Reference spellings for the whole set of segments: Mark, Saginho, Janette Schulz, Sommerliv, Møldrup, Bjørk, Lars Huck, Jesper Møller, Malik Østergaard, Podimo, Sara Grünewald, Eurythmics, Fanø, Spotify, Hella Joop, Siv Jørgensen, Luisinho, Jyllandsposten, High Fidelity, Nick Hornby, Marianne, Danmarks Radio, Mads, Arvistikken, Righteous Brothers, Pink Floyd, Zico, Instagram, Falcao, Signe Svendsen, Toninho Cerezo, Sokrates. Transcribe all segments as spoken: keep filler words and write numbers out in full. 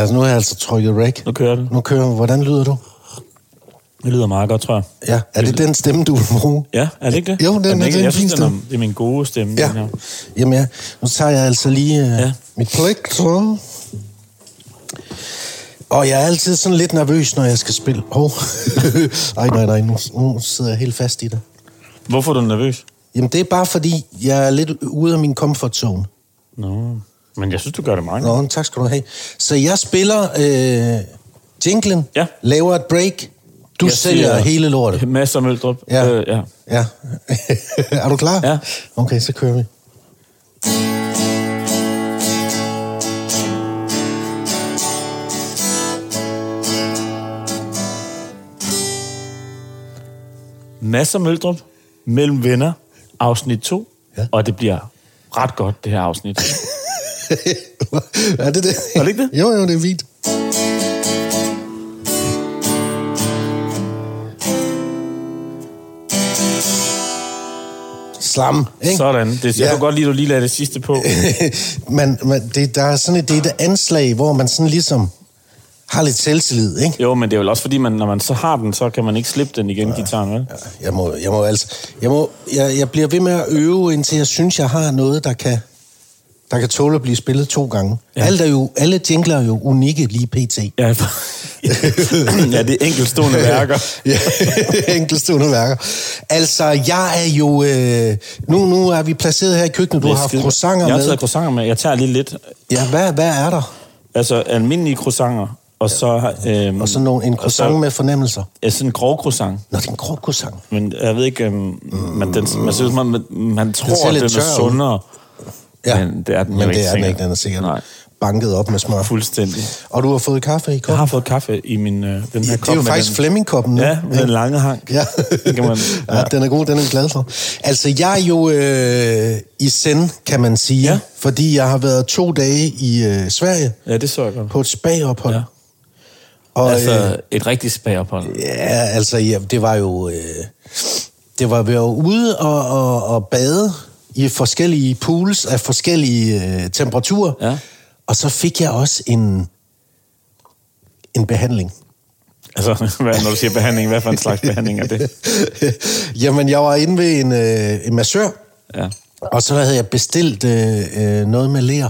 Altså, nu har jeg altså trykket rec. Nu kører den. Nu kører den. Hvordan lyder du? Det lyder meget godt, tror jeg. Ja, er det den stemme, du vil bruge? Ja, er det ikke det? Jo, den er, den er ikke, den fin stemme. Det er min gode stemme. Ja. Den her. Jamen ja, nu tager jeg altså lige uh, ja. mit plik, tror. Og jeg er altid sådan lidt nervøs, når jeg skal spille. Oh. Ej, nej, nej, nu, nu sidder jeg helt fast i det. Hvorfor er du nervøs? Jamen, det er bare fordi, jeg er lidt ude af min comfort zone. Nå, men jeg synes, du gør det meget. Nå, tak skal du have. Så jeg spiller øh, jinglen, ja. laver et break. Du jeg sælger siger, hele lortet. Masser af Møldrup. Ja. Øh, ja. ja. Er du klar? Ja. Okay, så kører vi. Mads og Møldrup, mellem venner, afsnit to. Ja. Og det bliver ret godt, det her afsnit. Er det det? Er det ikke det? Jo, jo, det er vildt. Slam, ikke? Sådan. Det, jeg ja. kunne godt lide, at du lige lagde det sidste på. men men det, der er sådan et, det er et anslag, hvor man sådan ligesom har lidt selvtillid, ikke? Jo, men det er jo også fordi, man, når man så har den, så kan man ikke slippe den igen, ja, gitaren, vel? Ja, jeg må, jeg må altså... Jeg, må, jeg, jeg bliver ved med at øve, indtil jeg synes, jeg har noget, der kan, der kan tåle at blive spillet to gange. Ja. Alle, er jo, alle jingler er jo unikke lige pt. Ja, ja, det er enkeltstående værker. Ja, enkeltstående værker. Altså, jeg er jo... Øh, nu, nu er vi placeret her i køkkenet. Du har haft croissanter med. Jeg har taget croissanter med. Jeg tager lige lidt. Ja, hvad, hvad er der? Altså, almindelige croissanter. Og så, øhm, og så nogle, en croissant så, med fornemmelser. Ja, sådan en grov croissant. Nå, det er en grov croissant. Men jeg ved ikke, øhm, man, den, man, synes, man, man tror, at den er sundere. Ja, men det er den, men det ikke, er den ikke. Den er sikkert Nej. banket op med smør. Fuldstændig. Og du har fået kaffe i koppen? Jeg har fået kaffe i min... Øh, den her ja, det er jo faktisk Flemming-koppen nu. Ja, med ja. den lange hank. Ja. Den, kan man, ja. Ja, den er god, den er glad for. Altså, jeg er jo øh, i send, kan man sige. Ja. Fordi jeg har været to dage i øh, Sverige. Ja, det så jeg godt. På et spa-ophold. Ja. Og, altså, øh, et rigtigt spa-ophold. Ja, altså, ja, det var jo... Øh, det var jo ude og, og, og bade i forskellige pools af forskellige øh, temperaturer. Ja. Og så fik jeg også en, en behandling. Altså, når du siger behandling, hvad for en slags behandling er det? Jamen, jeg var inde ved en, øh, en massør, ja. og så havde jeg bestilt øh, noget med ler.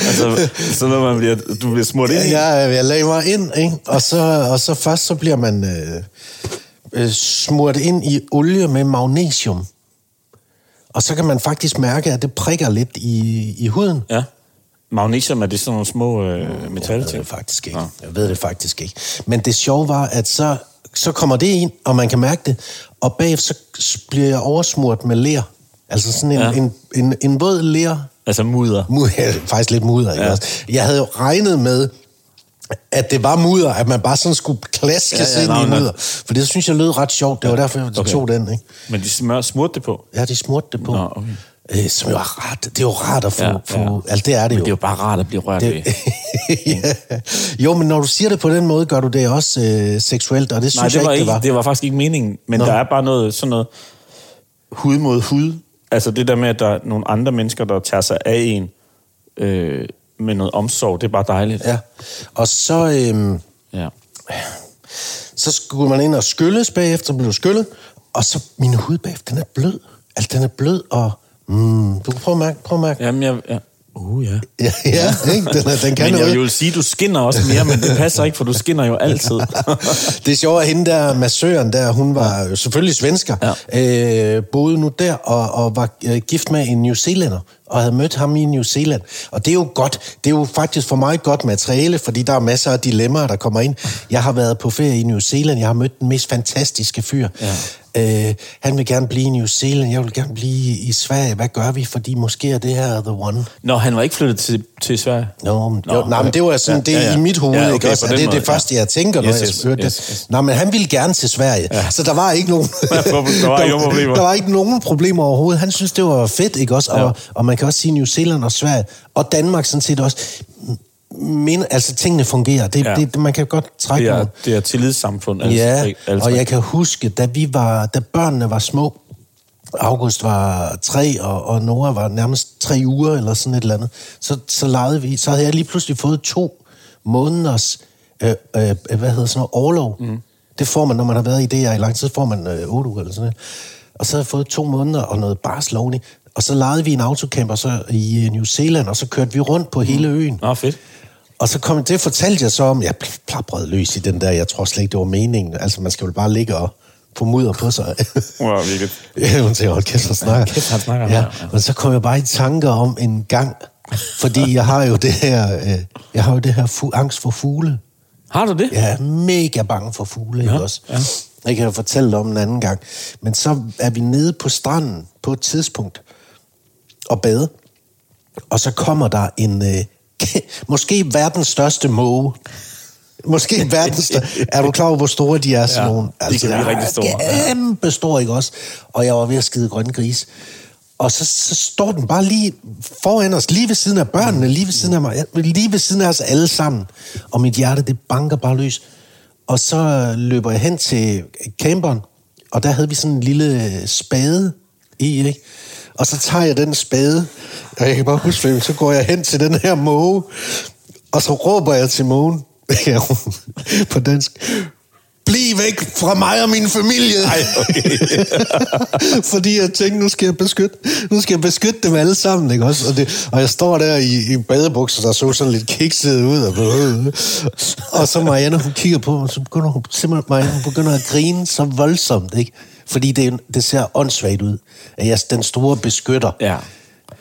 Altså, så når man bliver, du bliver smurt ind i? Ja, jeg lagde mig ind, ikke? Og så, og så først så bliver man... Øh, smurt ind i olie med magnesium. Og så kan man faktisk mærke, at det prikker lidt i, i huden. Ja. Magnesium, er det sådan nogle små øh, metalting? Jeg ved det faktisk ikke. Ja. Jeg ved det faktisk ikke. Men det sjove var, at så, så kommer det ind, og man kan mærke det. Og bagefter så bliver jeg oversmurt med ler. Altså sådan en, ja. en, en, en våd ler. Altså mudder. mudder. Faktisk lidt mudder, ikke ja. også? Jeg havde jo regnet med... at det var mudder, at man bare sådan skulle klaske ja, ja, ind nej, i mudder. For det synes jeg lød ret sjovt. Det var derfor, jeg okay. tog den, ikke? Men de smør, smurte det på? Ja, de smurte det på. Nå, okay. Æ, som jo er rart. Det er jo rart at få... Ja, ja. Altså, det er det jo. Men det er jo bare rart at blive rørt det... af. Ja. Jo, men når du siger det på den måde, gør du det også øh, seksuelt, og det synes nej, det jeg ikke, ikke, det var. Det var faktisk ikke meningen. Men Nå. der er bare noget sådan noget hud mod hud. Altså det der med, at der er nogle andre mennesker, der tager sig af en... Øh, med noget omsorg, det er bare dejligt. Ja, og så... Øhm, ja. Så skulle man ind og skylles bagefter, blev skyllet, og så min hud bagefter, den er blød. Altså, den er blød, og... Mm, du kan prøve at mærke, prøve at mærke. Jamen, jeg... Ja. Uh, ja. Ja, ja, ikke? Den, den kan men jeg vil jo sige, du skinner også mere, men det passer ikke, for du skinner jo altid. Det er sjovt, at hende der, massøren der, hun var jo selvfølgelig svensker, ja. øh, boede nu der og, og var gift med en New Zealander, og havde mødt ham i New Zealand. Og det er jo godt, det er jo faktisk for mig godt materiale, fordi der er masser af dilemmaer, der kommer ind. Jeg har været på ferie i New Zealand, jeg har mødt den mest fantastiske fyr. Ja. Øh, han vil gerne blive i New Zealand, jeg vil gerne blive i Sverige. Hvad gør vi? Fordi måske er det her the one. Nå, han var ikke flyttet til, til Sverige? Nå, men, Nå, jo, nej, men det var sådan, det ja, ja, ja. i mit hoved, ja, okay, også, det er måde, det første, ja. jeg tænker, når yes, yes, jeg hørte yes, yes. det. Nå, men han ville gerne til Sverige, ja. så der var ikke nogen... der, var ikke problemer. der var ikke nogen problemer overhovedet. Han synes, det var fedt, ikke også? Og, ja. og man kan også sige New Zealand og Sverige, og Danmark sådan set også... Men, altså, tingene fungerer. Det, ja. det, man kan godt trække det er, noget. Det er tillidssamfund. Altså, ja, altså. Og jeg kan huske, da, vi var, da børnene var små, August var tre, og, og Nora var nærmest tre uger, eller sådan et eller andet. Så, så legede vi. Så havde jeg lige pludselig fået to måneders øh, øh, hvad hedder sådan noget, orlov. Mm. Det får man, når man har været i D R i lang tid, så får man øh, otte uger eller sådan noget. Og så havde jeg fået to måneder og noget barslovning. Og så legede vi en autocamper så i New Zealand, og så kørte vi rundt på hele øen. Åh, oh, fedt. Og så kom det, fortalte jeg så om, jeg plabrede løs i den der, jeg tror slet ikke, det var meningen. Altså, man skal jo bare ligge og få mudder på sig. Wow, virkelig. Ja, hun tænker, hold kæft, han snakker. Kæft, han snakker. Ja, men så kom jeg bare i tanker om en gang, fordi jeg har jo det her, øh, jeg har jo det her fu- angst for fugle. Har du det? Jeg er mega bange for fugle, ja, ikke også? Ja. Jeg kan jo fortælle dig om en anden gang. Men så er vi nede på stranden på et tidspunkt og bade, og så kommer der en... Øh, måske verdens største måge. Måske verdens største... Er du klar over, hvor store de er, sådan ja, nogle? Altså, de kan blive rigtig store. Kæmpe store, ikke også? Og jeg var ved at skide grønne gris. Og så, så står den bare lige foran os, lige ved siden af børnene, lige ved siden af mig, lige ved siden af os alle sammen. Og mit hjerte, det banker bare løs. Og så løber jeg hen til camperen, og der havde vi sådan en lille spade i, ikke? Og så tager jeg den spade, og jeg kan bare huske, så går jeg hen til den her måge, og så råber jeg til mågen, på dansk, bliv væk fra mig og min familie! Ej, okay. Fordi jeg tænkte, nu skal jeg beskytte, nu skal jeg beskytte dem alle sammen, ikke også? Og, det, og jeg står der i, i badebukser, der så sådan lidt kikset ud, og, og så Marianne, hun kigger på, og så begynder hun simpelthen Marianne begynder at grine så voldsomt, ikke? Fordi det, det ser åndssvagt ud, at jeg den store beskytter. Ja. Altså,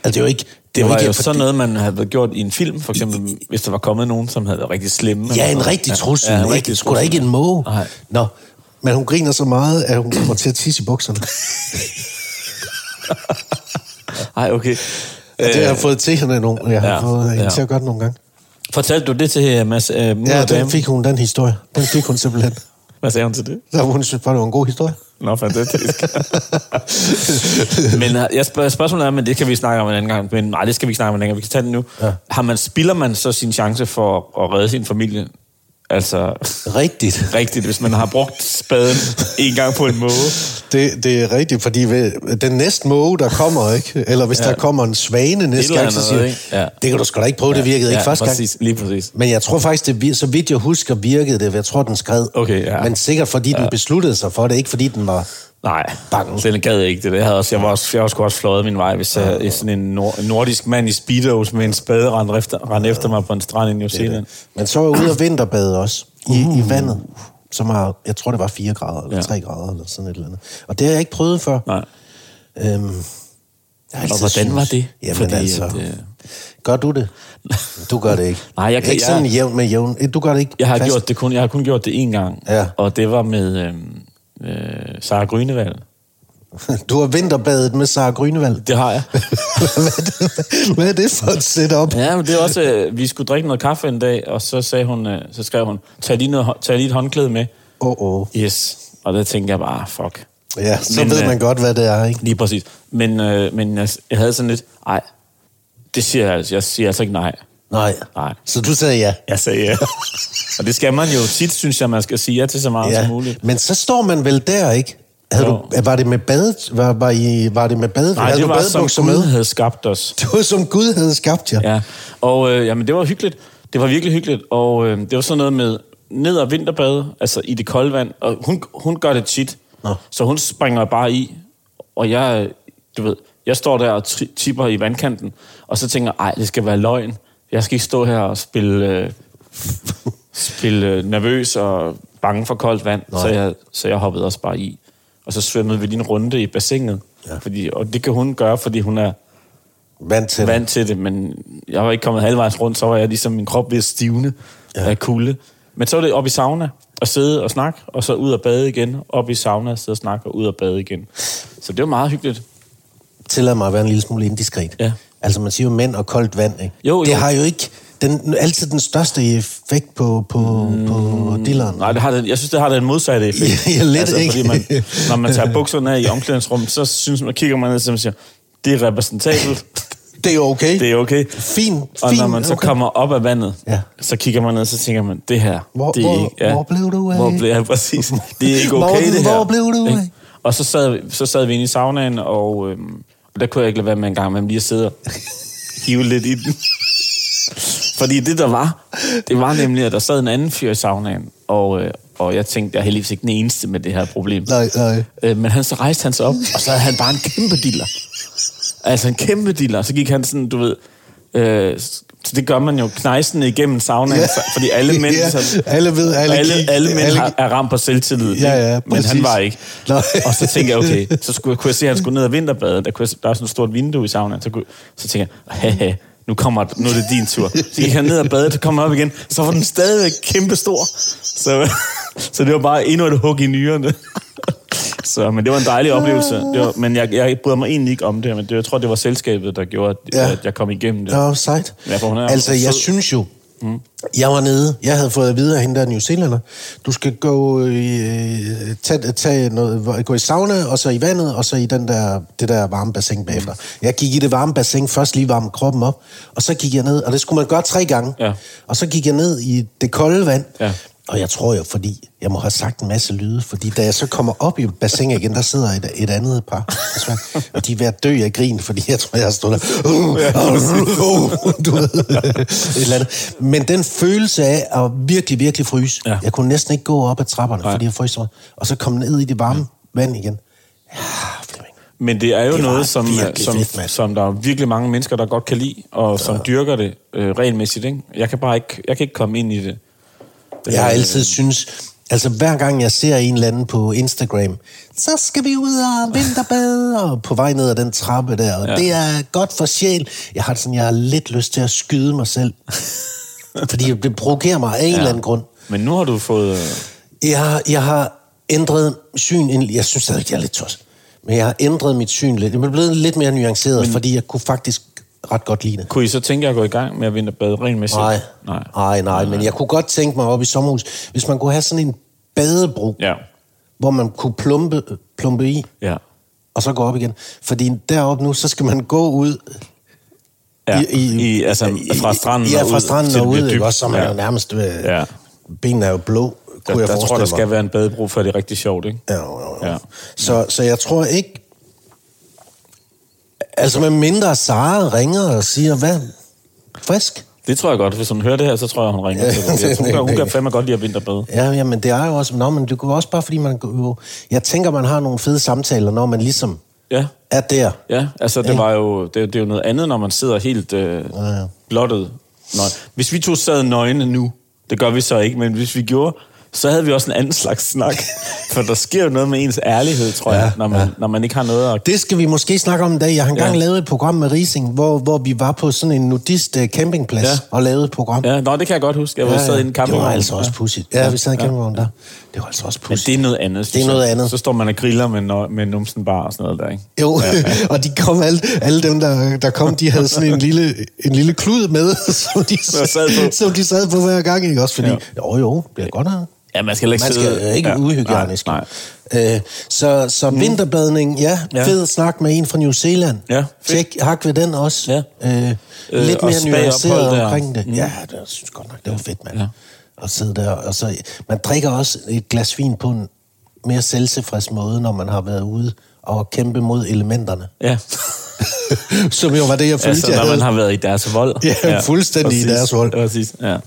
det er jo ikke... Det, det var jo sådan noget, man havde gjort i en film, for eksempel, i, hvis der var kommet nogen, som havde rigtig slemme. Ja, en rigtig trussel. Ja, en rigtig trussel. Ikke en måge. Nej. Nå, men hun griner så meget, at hun kommer til at tisse i bukserne. Ej, okay. Og det har jeg fået til hende nogle gange. Jeg har ja, fået hende ja. til at gøre det nogle gange. Fortalte du det til Mads? Øh, ja, den fik hun, den historie. Den fik hun simpelthen. Hvad sagde hun til det? Så hun synes bare, det var en god historie. Nå, fantastisk. Men jeg spørger, spørgsmålet er, men det kan vi snakke om en anden gang. Men nej, det skal vi ikke snakke om en anden gang. Vi kan tage den nu. Ja. Har man, spiller man så sin chance for at redde sin familie? Altså... Rigtigt. Rigtigt, hvis man har brugt spaden en gang på en måge. Det, det er rigtigt, fordi ved, den næste måge, der kommer, ikke? Eller hvis ja. der kommer en svane næste gang, så siger noget, ja. det kan du sgu da ikke prøve, ja. det virkede ja, ikke første præcis, gang. Lige præcis. Men jeg tror faktisk, det, så vidt jeg husker, virkede det. Jeg tror, den skred. Okay, ja. Men sikkert, fordi ja. den besluttede sig for det, ikke fordi den var... Nej, bange. Den gad ikke det. Jeg havde også, jeg var også, jeg var sgu også fløjet min vej, hvis jeg ja. sådan en nord, nordisk mand i speedos med en spade rendte efter, rendte efter mig på en strand i New Zealand. Men så var jeg ude og vinterbade også, i, uh. i vandet, som var, jeg tror det var fire grader, eller ja. tre grader, eller sådan et eller andet. Og det har jeg ikke prøvet før. Nej. Øhm, og hvordan synes, var det? Jamen fordi altså... At, øh... Gør du det? Du gør det ikke. Nej, jeg kan ikke sådan jeg... jævn med jævn. Du gør det ikke. Jeg har, gjort det kun, jeg har kun gjort det én gang, ja. og det var med... Øh... Øh, Sara Grünewald. Du har vinterbadet med Sara Grünewald? Det har jeg. Hvad er det for et setup? Ja, men det er også, øh, vi skulle drikke noget kaffe en dag, og så, sagde hun, øh, så skrev hun, tag lige, noget, tag lige et håndklæde med. Åh, oh, oh. Yes. Og der tænkte jeg bare, fuck. Ja, så men, ved man øh, godt, hvad det er, ikke? Lige præcis. Men, øh, men jeg, jeg havde sådan lidt, nej, det siger jeg altså. Jeg siger altså ikke nej. Nej. Nej. Så du sagde ja? Jeg sagde ja. Og det skal man jo tit, synes jeg, man skal sige ja til så meget ja. som muligt. Men så står man vel der, ikke? Du, var det med bade? Var, var, I, var det med bade? Nej, det var som Gud med? havde skabt os. Det var som Gud havde skabt jer. Ja. ja, og øh, jamen, det var hyggeligt. Det var virkelig hyggeligt. Og øh, det var sådan noget med ned og vinterbade, altså i det kolde vand. Og hun, hun gør det tit. Nå. Så hun springer bare i. Og jeg, du ved, jeg står der og tri- tipper i vandkanten. Og så tænker jeg, ej, det skal være løgn. Jeg skal ikke stå her og spille, øh, spille øh, nervøs og bange for koldt vand. Så jeg, så jeg hoppede også bare i. Og så svømmede vi lige en runde i bassinet. Ja. Fordi, og det kan hun gøre, fordi hun er vant til, vant til det. Men jeg var ikke kommet halvvejs rundt, så var jeg ligesom min krop ved at stivne ja. af kulde. Men så var det op i sauna og sidde og snakke, og så ud og bade igen. Op i sauna og sidde og snakke og ud og bade igen. Så det var meget hyggeligt. Tillad mig at være en lille smule indiskret. Ja. Altså, man siger jo mænd og koldt vand, ikke? Jo, jo. Det har jo ikke den, altid den største effekt på, på, mm, på dilleren. Nej, det har den, jeg synes, det har den modsatte effekt. Ja, lidt, altså, ikke? Man, når man tager bukserne af i omklædningsrummet, så synes man, kigger man ned, så man siger, det er repræsentabelt. Det er okay. Det er okay. Fint. Og når man så okay. kommer op af vandet, ja. så kigger man ned, så tænker man, det her, hvor, det er hvor, ikke... Ja. Hvor blev du af? Hvor blev jeg, præcis. Det er ikke okay, hvor, det her. Hvor blev du af? Og så sad, så sad vi inde i saunaen, og, øhm, og der kunne jeg ikke lade være med en gang, men lige at sidde og hive lidt i den. Fordi det, der var, det var nemlig, at der sad en anden fyr i saunaen, og, øh, og jeg tænkte, jeg er heldigvis ikke den eneste med det her problem. Nej, nej. Øh, men han, så rejste han sig op, og så havde han bare en kæmpe diller. Altså en kæmpe diller. Så gik han sådan, du ved... Øh, så det gør man jo knejsende igennem saunaen, ja. Fordi alle mænd, ja. så, alle ved, alle, alle, gik, alle mænd alle... Har, er ramt på selvtillid, ja, ja, men han var ikke. Nej. Og så tænkte jeg, okay, så skulle, kunne jeg se, at han skulle ned ad vinterbadet, der, kunne, der er sådan et stort vindue i saunaen, så, kunne, så tænkte jeg, haha, nu, kommer, nu er det din tur. Så gik han ned ad badet, så kom han op igen, så var den stadigvæk kæmpe stor. Så, så det var bare endnu et hug i nyrerne. Så, men det var en dejlig oplevelse. Det var, men jeg, jeg bryder mig egentlig ikke om det, men det, jeg tror, det var selskabet, der gjorde, at, ja. at jeg kom igennem det. Det var sejt. Altså, jeg synes jo, mm. jeg var nede, jeg havde fået at vide af hende der New Zealander, du skal gå i, tage, tage noget, gå i sauna, og så i vandet, og så i den der, det der varme bassin bagefter. Jeg gik i det varme bassin, først lige varme kroppen op, og så gik jeg ned, og det skulle man gøre tre gange, ja. Og så gik jeg ned i det kolde vand, ja. Og jeg tror jo, fordi jeg må have sagt en masse lyde, fordi da jeg så kommer op i bassinet igen, der sidder et, et andet par, og de er ved at dø af grin, fordi jeg tror, jeg har stået der, uh, uh, uh, uh, du ved, et eller andet. Men den følelse af at virkelig, virkelig fryse, ja. Jeg kunne næsten ikke gå op ad trapperne, nej. Fordi jeg fryste mig, og så kom ned i det varme vand igen. Ja, Flemming. Men det er jo det noget, som, som, fedt, som der er virkelig mange mennesker, der godt kan lide, og så. Som dyrker det øh, regelmæssigt. Ikke? Jeg kan bare ikke, jeg kan ikke komme ind i det. Jeg har altid synes, altså hver gang jeg ser en eller anden på Instagram, så skal vi ud og vinterbade, og på vej ned ad den trappe der, og ja. Det er godt for sjæl. Jeg har sådan, jeg har lidt lyst til at skyde mig selv, fordi det provokerer mig af en ja. Eller anden grund. Men nu har du fået... Jeg har, jeg har ændret syn, jeg synes stadig, jeg er lidt tosset, men jeg har ændret mit syn lidt. Jeg er blevet lidt mere nuanceret, men... fordi jeg kunne faktisk... ret godt lignende. Kunne I så tænke at gå i gang med at vinterbade regelmæssigt? Nej. Nej. nej, nej, men jeg kunne godt tænke mig op i sommerhus, hvis man kunne have sådan en badebro, ja. Hvor man kunne plumpe, plumpe i, ja. Og så gå op igen. Fordi deroppe nu, så skal man gå ud ja. i, i, I, altså, fra stranden i, ja, fra stranden og ud, og så er man ja. Jo nærmest ved, ja. Benene er jo blå, kunne der, jeg der forestille tror, der skal mig. Være en badebro, for det er rigtig sjovt, ikke? Ja, jo, jo, jo. Ja. Så, så jeg tror ikke, altså, med mindre Sara ringer og siger, hvad? Frisk? Det tror jeg godt. Hvis hun hører det her, så tror jeg, hun ringer. Ja, det, jeg tror, hun kan fandme godt lide at vinterbade. Ja, ja, men det er jo også... Nå, men det kunne også bare, fordi man... Jeg tænker, man har nogle fede samtaler, når man ligesom ja. Er der. Ja, altså, det var jo... Det, det er jo noget andet, når man sidder helt øh, ja, ja. Blottet. Nå, hvis vi to sad nøgne nu, det gør vi så ikke, men hvis vi gjorde... så havde vi også en anden slags snak. For der sker jo noget med ens ærlighed, tror jeg, ja, når, man, ja. Når man ikke har noget at... Det skal vi måske snakke om en dag. Jeg har engang ja. Lavet et program med Rising, hvor, hvor vi var på sådan en nudist campingplads ja. Og lavede et program. Ja, nå, det kan jeg godt huske. Jeg var ja, sad ja. I en campingvogn. Det var altså også pudsigt. Ja, vi sad i campingvognen ja. Der. Det var altså også pudsigt. Men det er noget andet. Det er noget andet. Så står man og griller med, no- med numsen bar og sådan noget der, ikke? Jo, ja, ja. Og de kom alle, alle dem, der, der kom, de havde sådan en lille, en lille klud med, som de, sad som de sad på hver gang, ikke? Også fordi, ja. Jo jo, det er godt her. Ja, man skal, man skal sidde... ikke ja. Uhygienisk. Nej, nej. Øh, så så mm. vinterbadning, ja, ja. Fed snak med en fra New Zealand. Ja, tjek, hak ved den også. Ja. Øh, øh, lidt mere nuanceret omkring det. Mm. Ja, det synes godt nok, det var fedt, mand. Ja. At sidde der, og så... Man drikker også et glas vin på en mere selvtilfreds måde, når man har været ude og kæmpe mod elementerne. Ja. Som jo var det, jeg følte, altså, jeg når havde. Man har været i deres vold. Ja, ja. Fuldstændig præcis. I deres vold. Præcis, ja.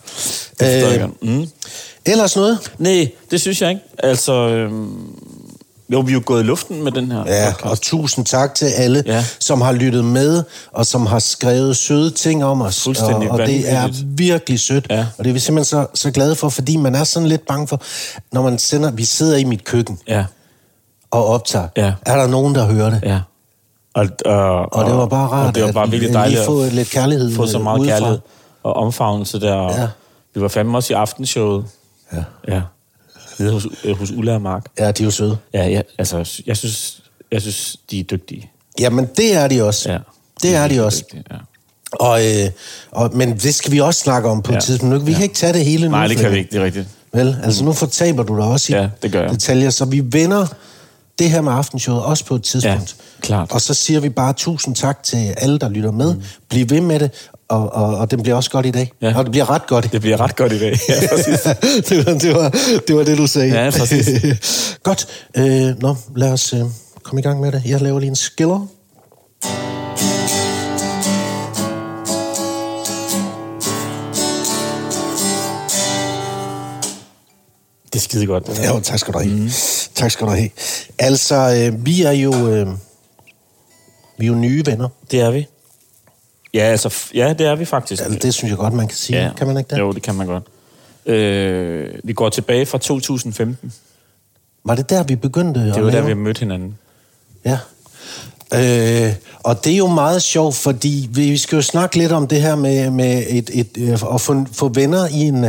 Det øh, ellers noget? Nej, det synes jeg ikke. Altså, øhm, jo, vi er jo gået i luften med den her ja, podcast. Og tusind tak til alle, ja. Som har lyttet med, og som har skrevet søde ting om os. Fuldstændig og, og det er virkelig sødt. Ja. Og det er vi simpelthen så, så glade for, fordi man er sådan lidt bange for, når man sender, vi sidder i mit køkken ja. Og optager. Ja. Er der nogen, der hører det? Ja. Og, og, og det var bare rart, det var bare at virkelig dejligt få lidt kærlighed, få så meget udefra. Kærlighed og omfavnelse der. Og ja. Vi var fandme også i aftenshowet. Ja. Ja. Nede hos, hos Ulla og Mark. Ja, de er jo søde. Ja, ja, altså, jeg synes, jeg synes, de er dygtige. Jamen, det er de også. Ja. Det, det er de også. Dygtige, ja. Og, øh, og, men det skal vi også snakke om på ja. Et tidspunkt. Vi ja. Kan ikke tage det hele nu. Nej, det kan vi ikke, det er rigtigt. Vel, altså nu fortaber du dig også i ja, det gør jeg. Detaljer, så vi vender... det her med aftenshowet også på et tidspunkt. Ja, klart. Og så siger vi bare tusind tak til alle, der lytter med. Mm. Bliv ved med det. Og, og, og den bliver også godt i dag. Ja. Og det bliver ret godt. Det bliver ret godt i dag, ja, præcis. det, var, det, var, det var det, du sagde. Ja, præcis. Godt. Øh, nå, lad os øh, komme i gang med det. Jeg laver lige en skiller. Det er skide godt. Ja, jo, tak skal du have. Mm. Tak skal du have. Altså, øh, vi er jo... Øh, vi er jo nye venner. Det er vi. Ja, altså, ja, det er vi faktisk. Altså, det synes jeg godt, man kan sige. Ja. Kan man ikke det? Jo, det kan man godt. Øh, vi går tilbage fra to tusind og femten. Var det der, vi begyndte? Det var der, vi mødte hinanden. Ja. Øh, og det er jo meget sjovt, fordi vi skal jo snakke lidt om det her med, med et, et, et, at få, få venner i en...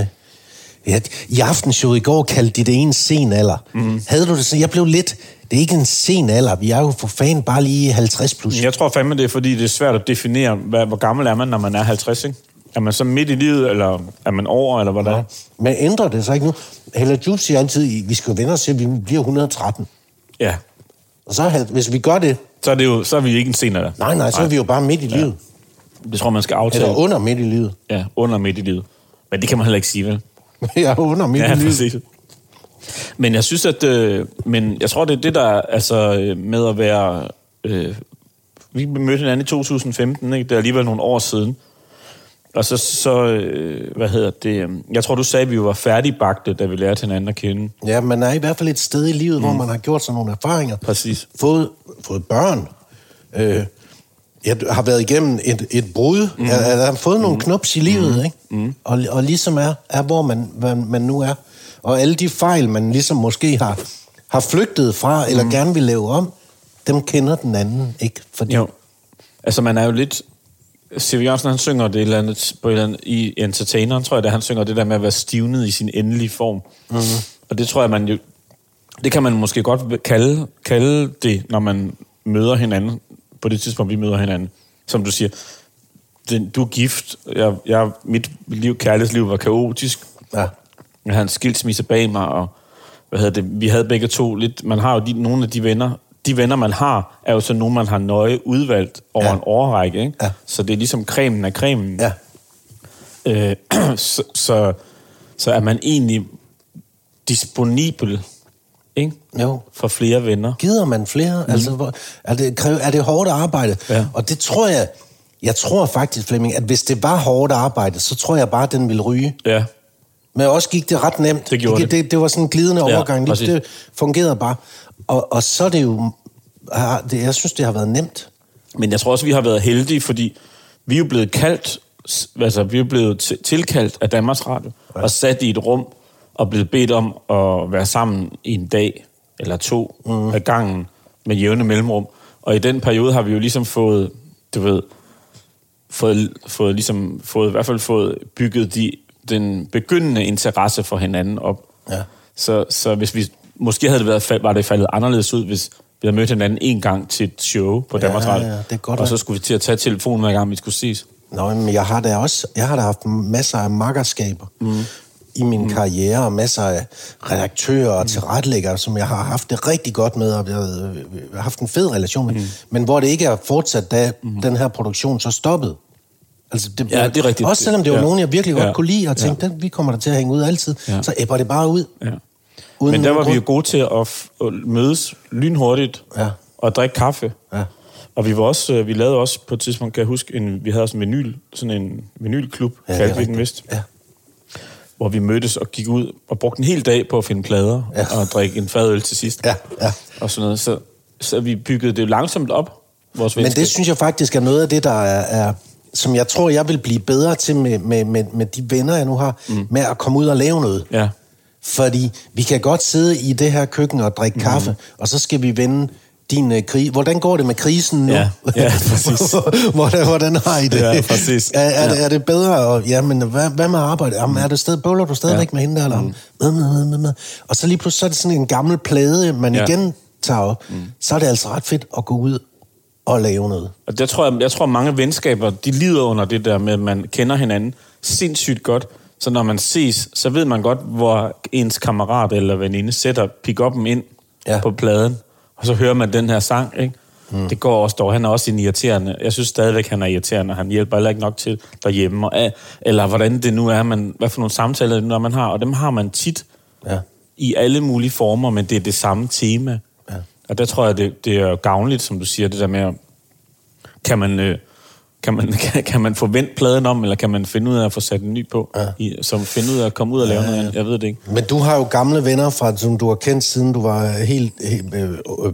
Ja, i aftenshowet i går kaldte de det en sen alder. Mm. Havde du det så? Jeg blev lidt... Det er ikke en sen alder. Vi er jo for fanden bare lige halvtreds plus. Jeg tror fandme det er, fordi det er svært at definere, hvad, hvor gammel er man, når man er halvtreds, ikke? Er man så midt i livet, eller er man over, eller hvad der er? Men ændrer det så ikke nu? Hella Joop siger altid, vi skal jo vende os til, at vi bliver et hundrede og tretten. Ja. Og så hvis vi gør det... Så er, det jo, så er vi ikke en sen alder. Nej, nej, så nej. Er vi jo bare midt i livet. Ja. Det tror man skal aftale. Eller under midt i livet. Ja, under midt i livet. Men det kan man heller ikke sige, vel? Jeg er under midt ja, i livet. Præcis. Men jeg synes, at... Øh, men jeg tror, det er det, der er, altså, med at være... Øh, vi mødte hinanden i to tusind og femten, ikke? Det er alligevel nogle år siden. Og så... så øh, hvad hedder det? Jeg tror, du sagde, at vi var færdigbagte, da vi lærte hinanden at kende. Ja, man er i hvert fald et sted i livet, mm. hvor man har gjort sådan nogle erfaringer. Præcis. Fået, fået børn. Øh, jeg har været igennem et, et brud. Mm. Jeg, jeg har fået nogle mm. knups i livet, mm. ikke? Mm. Og, og ligesom er, er hvor man, man nu er. Og alle de fejl, man ligesom måske har, har flygtet fra, eller mm. gerne vil lave om, dem kender den anden, ikke? Fordi... Jo. Altså, man er jo lidt... Siv Jørgensen, han synger det et eller andet, på et eller andet i Entertaineren, tror jeg, da han synger det der med at være stivnet i sin endelige form. Mm. Og det tror jeg, man jo... Det kan man måske godt kalde, kalde det, når man møder hinanden, på det tidspunkt, vi møder hinanden. Som du siger, du er gift, jeg, jeg, mit liv, kærlighedsliv var kaotisk. Ja. Jeg havde en skilsmisse bag mig, og hvad hedder det, vi havde begge to lidt... Man har jo de, nogle af de venner... De venner, man har, er jo så nogle, man har nøje udvalgt over ja. En årrække, ikke? Ja. Så det er ligesom cremen af cremen. Ja. Øh, så, så, så er man egentlig disponibel, ikke? Jo. For flere venner. Gider man flere? Mm. Altså, hvor, er, det, er det hårdt arbejde? Ja. Og det tror jeg... Jeg tror faktisk, Flemming, at hvis det var hårdt arbejde, så tror jeg bare, den ville ryge. Ja. Men også gik det ret nemt. Det gjorde det. Det, det var sådan en glidende overgang. Ja, det fungerede bare. Og, og så er det jo... Jeg synes, det har været nemt. Men jeg tror også, vi har været heldige, fordi vi er jo blevet kaldt... Altså, vi er blevet tilkaldt af Danmarks Radio, ja. Og sat i et rum, og blevet bedt om at være sammen i en dag, eller to, mm. af gangen, med jævne mellemrum. Og i den periode har vi jo ligesom fået, du ved... Fået, fået ligesom... Fået, i hvert fald fået bygget de... den begyndende interesse for hinanden op. Ja. Så, så hvis vi... Måske havde det været, var det faldet anderledes ud, hvis vi havde mødt hinanden en gang til et show på Danmarks Radio. Ja, ja, det er godt. Og så skulle vi til at tage telefonen, hver gang vi skulle ses. Nå, men jeg har da også... Jeg har da haft masser af makkerskaber mm. i min mm. karriere, og masser af redaktører og tilrettelæggere, som jeg har haft det rigtig godt med, og jeg har haft en fed relation med. Mm. Men hvor det ikke er fortsat, da mm. den her produktion så stoppede. Altså, det, ja, det er rigtigt. Også selvom det var ja. Nogen, jeg virkelig godt ja. Kunne lide, og tænkte, ja. Vi kommer der til at hænge ud altid, ja. Så æbber det bare ud. Ja. Men der var grund. Vi jo gode til at, f- at mødes lynhurtigt ja. Og drikke kaffe. Ja. Og vi, var også, vi lavede også på et tidspunkt, kan jeg huske, en, vi havde sådan en, vinyl, sådan en vinylklub, ja, kaldte vi den vist, ja. Hvor vi mødtes og gik ud og brugte en hel dag på at finde plader ja. Og drikke en fadøl til sidst. Ja. Ja. Og sådan noget. Så, så vi byggede det langsomt op, vores venskab. Men det synes jeg faktisk er noget af det, der er... er som jeg tror, jeg vil blive bedre til med, med, med, med de venner, jeg nu har, mm. med at komme ud og lave noget. Ja. Fordi vi kan godt sidde i det her køkken og drikke mm. kaffe, og så skal vi vende din uh, krise. Hvordan går det med krisen nu? Ja, ja præcis. hvordan, hvordan har I det? Ja, præcis. er, er, ja. Det, er det bedre? Ja, men hvad, hvad med arbejde? Jamen, er det sted, bøvler du stadigvæk ja. Med hende der? Eller? Mm. Med, med, med, med. Og så lige pludselig så er det sådan en gammel plade, man ja. Igen tager op. Mm. Så er det altså ret fedt at gå ud og lave noget. Og der tror jeg, jeg tror, mange venskaber, de lider under det der med, at man kender hinanden sindssygt godt. Så når man ses, så ved man godt, hvor ens kammerat eller veninde sætter pick-up'en ind ja. På pladen. Og så hører man den her sang, ikke? Mm. Det går også dog. Han er også en irriterende. Jeg synes stadigvæk, han er irriterende, og han hjælper heller ikke nok til derhjemme. Og, eller hvordan det nu er, man, hvad for nogle samtaler det nu er, man har. Og dem har man tit ja. i alle mulige former, men det er det samme tema. Ja. Og der tror jeg, det, det er gavnligt, som du siger, det der med, kan man... Kan man, kan, kan man forvente pladen om, eller kan man finde ud af at få sat en ny på? Ja. I, som finde ud af at komme ud og lave ja, ja. noget andet? Jeg ved det ikke. Men du har jo gamle venner, fra, som du har kendt, siden du var helt, helt øh,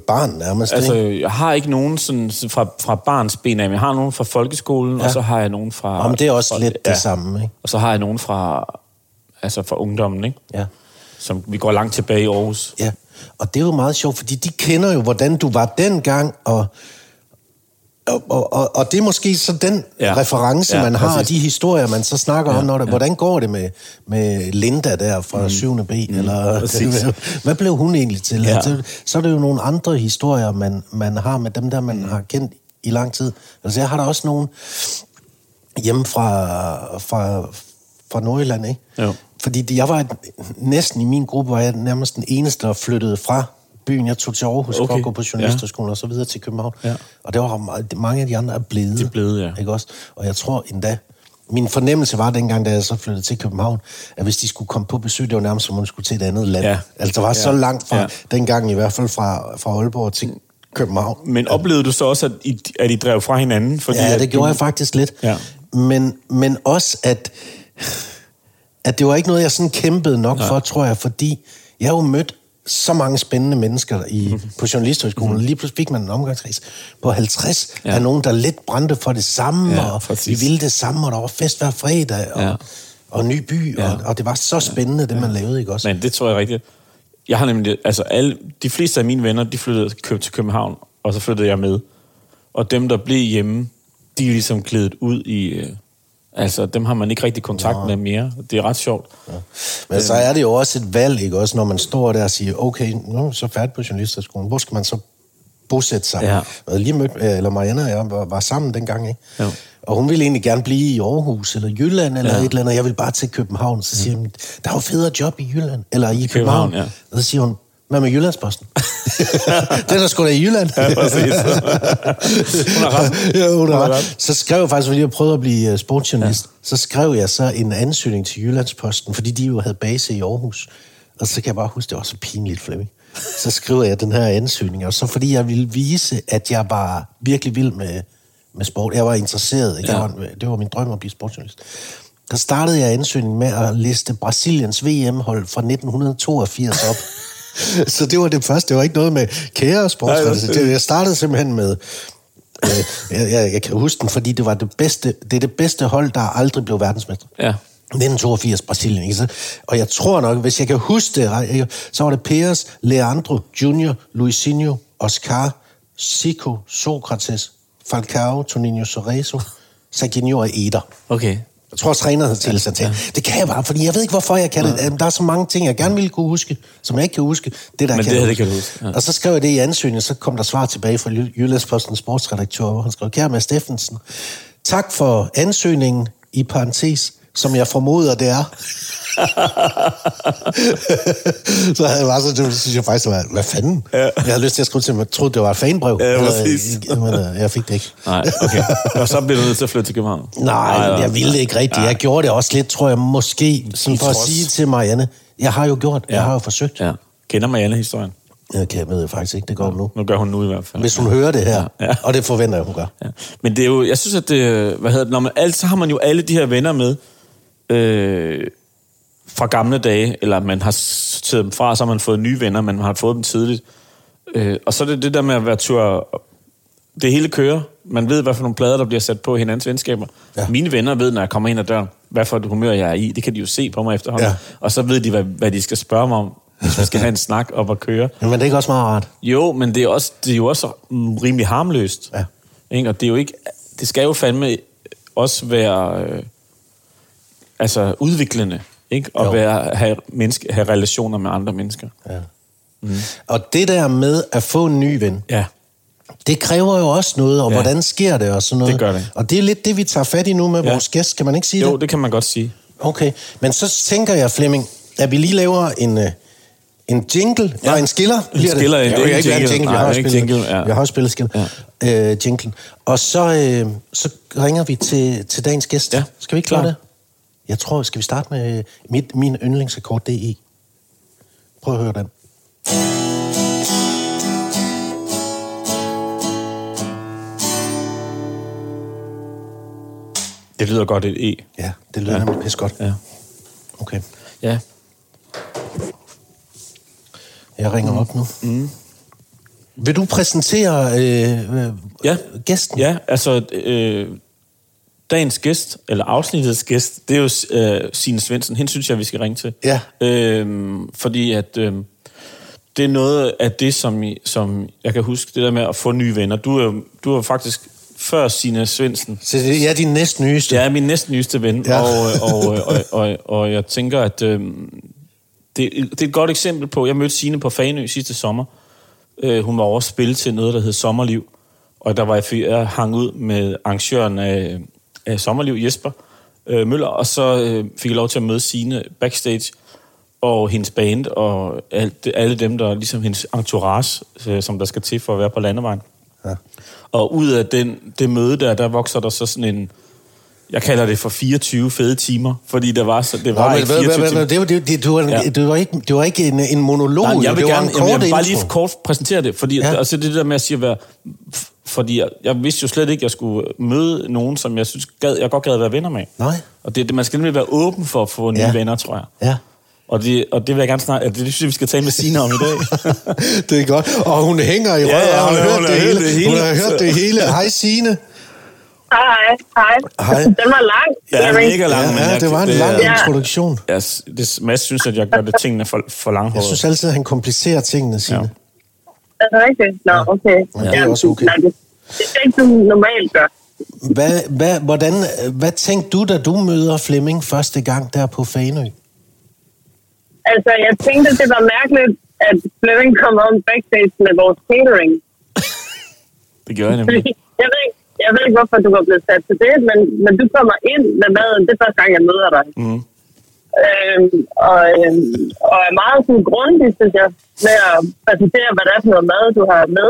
barn nærmest. Altså, jeg har ikke nogen sådan, fra, fra barns ben af, men jeg har nogen fra folkeskolen, ja. og så har jeg nogen fra... Jamen, det er også fra, lidt ja. det samme, ikke? Og så har jeg nogen fra, altså, fra ungdommen, ikke? Ja. Som vi går langt tilbage i Aarhus. Ja, og det er jo meget sjovt, fordi de kender jo, hvordan du var dengang, og... Og, og, og det er måske så den ja. reference, ja, man har, præcis. de historier, man så snakker ja, om, når det, ja. hvordan går det med, med Linda der fra mm. syvende B? Mm, eller, den, hvad blev hun egentlig til? Ja. Så, så er det jo nogle andre historier, man, man har med dem der, man har kendt i lang tid. Altså, jeg har da også nogle hjemme fra, fra, fra Nordjylland, ikke? Jo. Fordi jeg var et, næsten i min gruppe, var jeg nærmest den eneste, der flyttede fra byen. Jeg tog til Aarhus okay. for at gå på journalisterskolen, ja. og så videre til København. Ja. Og der var meget, mange af de andre er blevet. De er blevet, ja. Ikke også? Og jeg tror endda, min fornemmelse var dengang, da jeg så flyttede til København, at hvis de skulle komme på besøg, det var nærmest, som om de skulle til et andet land. Ja. Altså, det var ja. så langt fra, ja. dengang i hvert fald fra, fra Aalborg til København. Men oplevede du så også, at I, at I drev fra hinanden? Fordi ja, det at... gjorde jeg faktisk lidt. Ja. Men, men også, at, at det var ikke noget, jeg sådan kæmpede nok ja. for, tror jeg, fordi jeg jo mødte så mange spændende mennesker i, mm-hmm. på journalisterhøjskolen. Mm-hmm. Lige pludselig fik man en omgangskreds på halvtreds ja. af nogen, der lidt brændte for det samme, ja, og vi ville det samme, og der var fest hver fredag, og, ja. og ny by, ja. og, og det var så spændende, ja. det man lavede, ikke også? Men det tror jeg rigtigt. Jeg har nemlig, altså alle, de fleste af mine venner, de flyttede til København, og så flyttede jeg med. Og dem, der blev hjemme, de er ligesom klædet ud i... Altså, dem har man ikke rigtig kontakt med mere. Det er ret sjovt. Ja. Men så er det jo også et valg, ikke? Også når man står der og siger, okay, nu så færdig på journalisterskolen. Hvor skal man så bosætte sig? Ja. Jeg lige mødte, eller Marianne og jeg var, var sammen dengang, ikke? Jo. Og hun ville egentlig gerne blive i Aarhus eller Jylland eller ja. et eller andet. Jeg ville bare til København. Så siger mm. hun, der er jo federe job i Jylland. Eller i København. København ja. Så siger hun, hvad med Jyllandsposten? Den er sgu da i Jylland. Ja, præcis. Hun har ret. Ja, hun har ret. Så skrev jeg faktisk, fordi jeg prøvede at blive sportsjournalist, ja. så skrev jeg så en ansøgning til Jyllandsposten, fordi de jo havde base i Aarhus. Og så kan jeg bare huske, det var så pinligt, Flemming. Så skrev jeg den her ansøgning, og så fordi jeg ville vise, at jeg var virkelig vild med, med sport. Jeg var interesseret. Ikke? Ja. Jeg var, det var min drøm at blive sportsjournalist. Der startede jeg ansøgningen med at liste Brasiliens V M-hold fra nitten toogfirs op. Så det var det første. Det var ikke noget med kære sportsjournalist. Jeg startede simpelthen med... Øh, jeg, jeg kan huske den, fordi det var det bedste, det er det bedste hold, der aldrig blev verdensmester. Ja. nitten toogfirs Brasilien, ikke så? Og jeg tror nok, hvis jeg kan huske det, så var det Pérez, Leandro, Junior, Luisinho, Oscar, Zico, Sokrates, Falcao, Toninho Cerezo, Saginho og Eder. Okay. Jeg tror, at træneren havde tællet sig til. Ja. Det kan jeg bare, fordi jeg ved ikke, hvorfor jeg kan ja. det. Der er så mange ting, jeg gerne ville kunne huske, som jeg ikke kan huske. Det der men kan det, jeg det kan huske. Ja. Og så skrev jeg det i ansøgningen, så kom der svar tilbage fra Jyllands-Postens sportsredaktør, hvor han skrev, kære Mads Steffensen, tak for ansøgningen, i parentes, som jeg formoder, det er. Så havde jeg bare så, det synes jeg faktisk, var, hvad fanden? Ja. Jeg havde lyst til at skrive til, at jeg troede, det var et fanbrev. Ja, præcis. Men jeg fik det ikke. Nej, okay. Og så blev du nødt til at flytte til København? Nej, jeg ville ikke rigtigt. Jeg gjorde det også lidt, tror jeg, måske, som for at sige til Marianne, jeg har jo gjort, ja. jeg har jo forsøgt. Ja. Kender Marianne-historien? Jeg kan med det faktisk ikke, det går nu. Nu gør hun nu i hvert fald. Hvis hun hører det her, ja. Ja. og det forventer jeg, hun gør. Ja. Men det er jo, jeg synes, at det, hvad hedder det, når man, altså, så har man jo alle de her venner med, øh, fra gamle dage, eller man har taget dem fra, så har man fået nye venner, man har fået dem tidligt. Øh, og så er det det der med at være tur... Det hele kører. Man ved, hvad for nogle plader, der bliver sat på hinandens venskaber. Ja. Mine venner ved, når jeg kommer ind ad døren, hvad for et humør jeg er i. Det kan de jo se på mig efterhånden. Ja. Og så ved de, hvad, hvad de skal spørge mig om, hvis man skal have en snak op og køre. Men det er ikke også meget rart? Jo, men det er, også, det er jo også rimelig harmløst. Ja. Ikke? Og det er jo ikke... Det skal jo fandme også være... Øh, altså udviklende. Ikke? Og være, have, menneske, have relationer med andre mennesker. Ja. Mm. Og det der med at få en ny ven, ja. det kræver jo også noget, og ja. hvordan sker det og sådan noget. Det gør det. Og det er lidt det, vi tager fat i nu med ja. vores gæst. Kan man ikke sige jo, det? Jo, det kan man godt sige. Okay, men så tænker jeg, Flemming, at vi lige laver en, En jingle? Ja. Nej, en skiller? En skiller, det. Det, det, det, det er ikke en jingle. Jeg har, spillet, jingle, ja. jeg har også spillet skiller. Ja. Øh, jinglen. Og så, øh, så ringer vi til, til dagens gæst. Ja. Skal vi ikke klare det? Jeg tror, skal vi starte med mit, min yndlingsakkord, det er E. Prøv at høre den. Det lyder godt, et E. Ja, det lyder ja. nemlig pisse godt. Ja. Okay. Ja. Jeg ringer op nu. Mm. Vil du præsentere øh, øh, ja. gæsten? Ja, altså øh, dagens gæst, eller afsnittets gæst, det er jo øh, Signe Svendsen. Hende synes jeg, vi skal ringe til. Ja. Øh, fordi at øh, det er noget af det, som, som jeg kan huske, det der med at få nye venner. Du er jo du er faktisk før Signe Svendsen. Så det er din næstnyeste? Ja, min næstnyeste ven. Ja. Og, og, og, og, og, og jeg tænker, at... Øh, Det, det er et godt eksempel på, jeg mødte Signe på Fanø sidste sommer. Øh, hun var over at spille til noget, der hed Sommerliv. Og der var jeg, jeg hang ud med arrangøren af, af Sommerliv, Jesper øh, Møller. Og så øh, fik jeg lov til at møde Signe backstage og hendes band og alt, alle dem, der ligesom hendes entourage, øh, som der skal til for at være på landevejen. Ja. Og ud af den, det møde der, der vokser der så sådan en... Jeg kalder det for fireogtyve fede timer, fordi der var så det var nej, ikke fireogtyve timer. Det var det, det, det, var, ja. det var ikke det var ikke en, en monolog. Nej, jeg vil det gerne, var en kort jeg vil bare lige kort præsentere det, fordi ja. altså det der med at sige, hvad, fordi jeg, jeg vidste jo slet ikke, at jeg skulle møde nogen, som jeg synes gad, jeg godt gad at være venner med. Nej. Og det man skal nemlig være åben for at få nye ja. venner, tror jeg. Ja. Og det, og det vil jeg gerne snakke... Det synes jeg, vi skal tale med Signe om i dag. Det er godt. Og hun hænger i røret, ja, ja, og hun, hun, hun, hun, hun, hun, hun har hørt det hele. Hun har hørt det hele. Hej, Signe. Hej, hej. Hej. Den var lang. Ja, den ikke lang, ja, men... Ja, det var en det, lang ja. introduktion. Ja, det, Mads synes, at jeg gør det, tingene for, for langhåret. Jeg synes altid, at han komplicerer tingene, Signe. Ja. Er det rigtigt? Nå, okay. Ja, det er også okay. Nej, det, det er ikke, som normalt gør. Hvad, hvad, hvordan, hvad tænkte du, da du møder Flemming første gang der på Fanø? Altså, jeg tænkte, det var mærkeligt, at Flemming kom om backstage med vores catering. Det gjorde jeg nemlig. Jeg ved ikke. Jeg ved ikke, hvorfor du var blevet sat til det, men, men du kommer ind med maden. Det er første gang, jeg møder dig. Mm. Øhm, og, øhm, og er meget sådan grundig, synes jeg, med at præsentere, hvad det er for noget mad, du har med.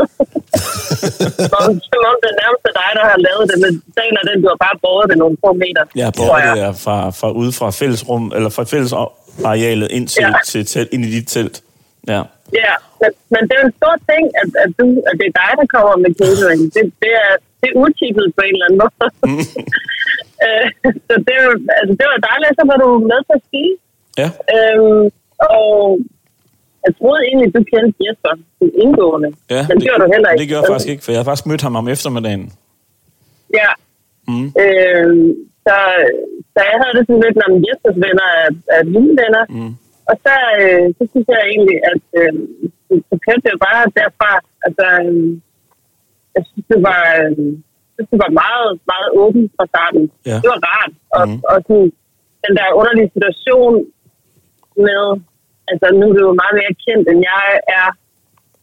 Som om det er nærmest dig, der har lavet det, men sagen er den, du har bare båret det nogle få meter. Ja, båret det er fra, fra ude fra fællesrum, eller fra fællesarealet ind, til, ja. til, til, ind i dit telt. Ja. Ja, men, men det er en stor ting, at, at, du, at det er dig, der kommer med catering. Det, det er... Det er utippet på en eller anden måde. Mm. Så det var, altså det var dejligt, så var du med på ski. Ja. Øhm, og jeg troede egentlig, du kendte Jesper indgående. Ja, men det, det gjorde du heller ikke. Det gjorde jeg faktisk ikke, for jeg havde faktisk mødt ham om eftermiddagen. Ja. Mm. Øhm, så, så jeg havde det sådan lidt, når Jespers venner er, er mine venner. Mm. Og så, øh, så synes jeg egentlig, at øh, så kørte det jo bare derfra. Altså... Øh, Jeg synes, det var, synes, det var meget, meget åbent fra starten. Ja. Det var rart. Og, mm. og sådan, den der underlige situation med, altså nu er det jo meget mere kendt, end jeg er.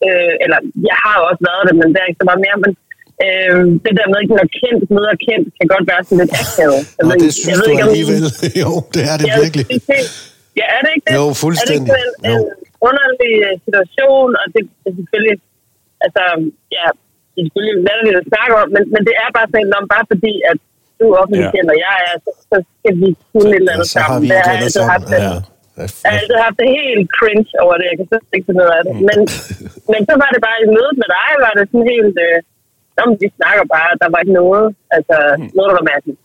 Øh, eller jeg har også været det, men det er ikke så meget mere. Men øh, det der med, når kendt møder kendt, kan godt være sådan lidt akavet. Nå, det synes jeg du ikke, alligevel. Jo, det er det virkelig. Ja, ja, er det ikke det? Jo, fuldstændig. Er det ikke en, en underlig situation, og det er selvfølgelig, altså, ja... Det er selvfølgelig lidt at snakke om, men, men det er bare sådan, om bare fordi, at du er offentlig kendt, og jeg er, så, så skal vi kunne et eller andet ja, sammen. Jeg har altid haft det, ja. altså, haft det helt cringe over det, jeg kan slet ikke finde noget af det. Mm. Men, men så var det bare i mødet med dig, var det sådan helt, øh, nå, men vi snakker bare, der var ikke noget, altså mm. noget, der var mærkeligt.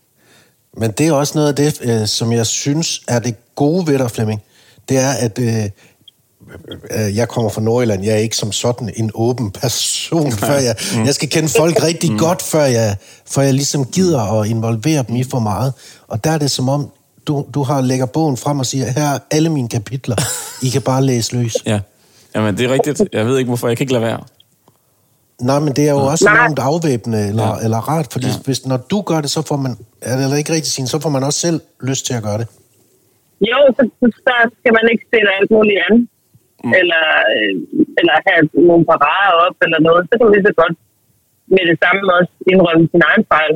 Men det er også noget af det, øh, som jeg synes er det gode ved dig, Flemming, det er, at... Øh, jeg kommer fra Nordjylland, jeg er ikke som sådan en åben person, før jeg, mm. jeg skal kende folk rigtig mm. godt, før jeg, før jeg ligesom gider at involvere dem i for meget. Og der er det som om, du, du har lægger bogen frem og siger, her er alle mine kapitler, I kan bare læse løs. Ja, jamen det er rigtigt. Jeg ved ikke, hvorfor jeg kan ikke lade være. Nej, men det er jo ja. også enormt afvæbnende eller, ja. eller rart, fordi ja. hvis, når du gør det, så får man, eller ikke rigtig sin, så får man også selv lyst til at gøre det. Jo, så, så skal man ikke stille alt muligt andet. Mm. Eller, eller have nogle parader op eller noget, så kan man lige så godt med det samme også indrømme sin egen fejl.